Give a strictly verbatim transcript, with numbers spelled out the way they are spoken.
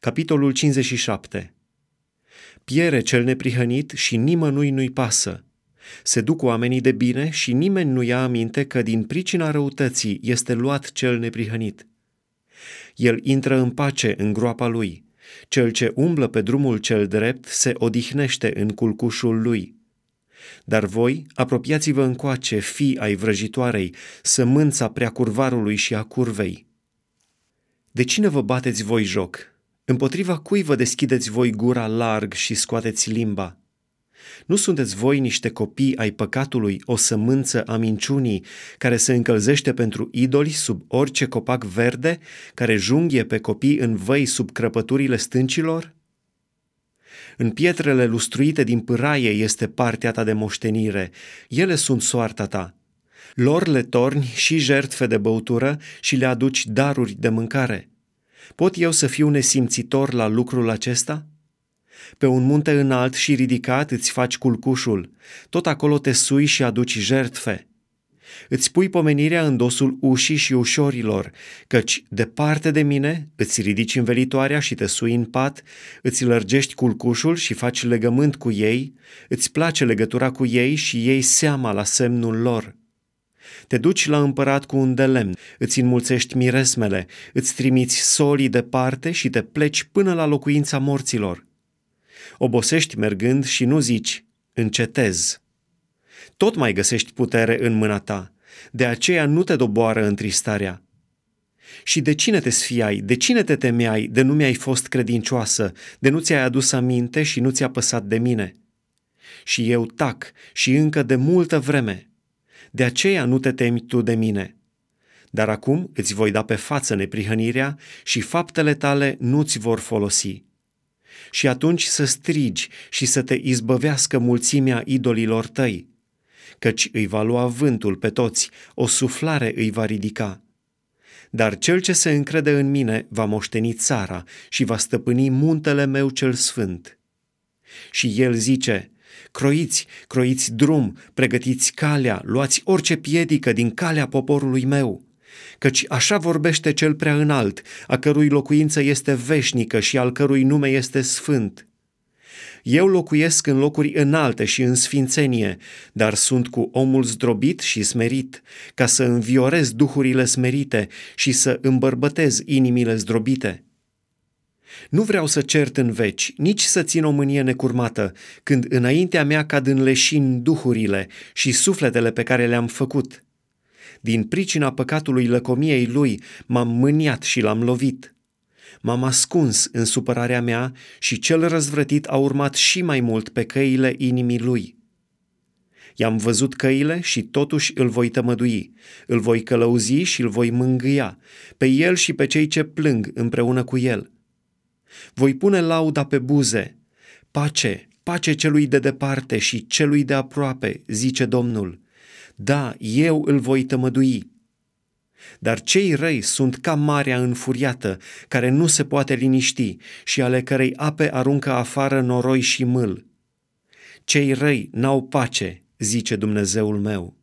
Capitolul cincizeci și șapte. Piere cel neprihănit și nimănui nu-i pasă. Se duc oamenii de bine și nimeni nu ia aminte că din pricina răutății este luat cel neprihănit. El intră în pace în groapa lui. Cel ce umblă pe drumul cel drept se odihnește în culcușul lui. Dar voi, apropiați-vă încoace, fii ai vrăjitoarei, sămânța preacurvarului și a curvei. De cine vă bateți voi joc? Împotriva cui vă deschideți voi gura larg și scoateți limba? Nu sunteți voi niște copii ai păcatului, o sămânță a minciunii, care se încălzește pentru idoli sub orice copac verde, care junghie pe copii în văi sub crăpăturile stâncilor? În pietrele lustruite din pâraie este partea ta de moștenire, ele sunt soarta ta. Lor le torni și jertfe de băutură și le aduci daruri de mâncare. Pot eu să fiu nesimțitor la lucrul acesta? Pe un munte înalt și ridicat îți faci culcușul, tot acolo te sui și aduci jertfe. Îți pui pomenirea în dosul ușii și ușorilor, căci, departe de mine, îți ridici învelitoarea și te sui în pat, îți lărgești culcușul și faci legământ cu ei, îți place legătura cu ei și iei seama la semnul lor. Te duci la împărat cu un de lemn, îți înmulțești miresmele, îți trimiți solii departe și te pleci până la locuința morților. Obosești mergând și nu zici, încetez. Tot mai găsești putere în mâna ta, de aceea nu te doboară întristarea. Și de cine te sfiai, de cine te temeai, de nu mi-ai fost credincioasă, de nu ți-ai adus aminte și nu ți-a păsat de mine? Și eu tac și încă de multă vreme. De aceea nu te temi tu de mine. Dar acum îți voi da pe față neprihănirea și faptele tale nu-ți vor folosi. Și atunci să strigi și să te izbăvească mulțimea idolilor tăi, căci îi va lua vântul pe toți, o suflare îi va ridica. Dar cel ce se încrede în mine va moșteni țara și va stăpâni muntele meu cel sfânt. Și el zice, croiți, croiți drum, pregătiți calea, luați orice piedică din calea poporului meu. Căci așa vorbește cel prea înalt, a cărui locuință este veșnică și al cărui nume este sfânt. Eu locuiesc în locuri înalte și în sfințenie, dar sunt cu omul zdrobit și smerit, ca să înviorez duhurile smerite și să îmbărbătez inimile zdrobite. Nu vreau să cert în veci, nici să țin o mânie necurmată, când înaintea mea cad în leșin duhurile și sufletele pe care le-am făcut. Din pricina păcatului lăcomiei lui m-am mâniat și l-am lovit. M-am ascuns în supărarea mea și cel răzvrătit a urmat și mai mult pe căile inimii lui. I-am văzut căile și totuși îl voi tămădui, îl voi călăuzi și îl voi mângâia, pe el și pe cei ce plâng împreună cu el. Voi pune lauda pe buze, pace, pace celui de departe și celui de aproape, zice Domnul. Da, eu îl voi tămădui. Dar cei răi sunt ca marea înfuriată, care nu se poate liniști și ale cărei ape aruncă afară noroi și mâl. Cei răi n-au pace, zice Dumnezeul meu.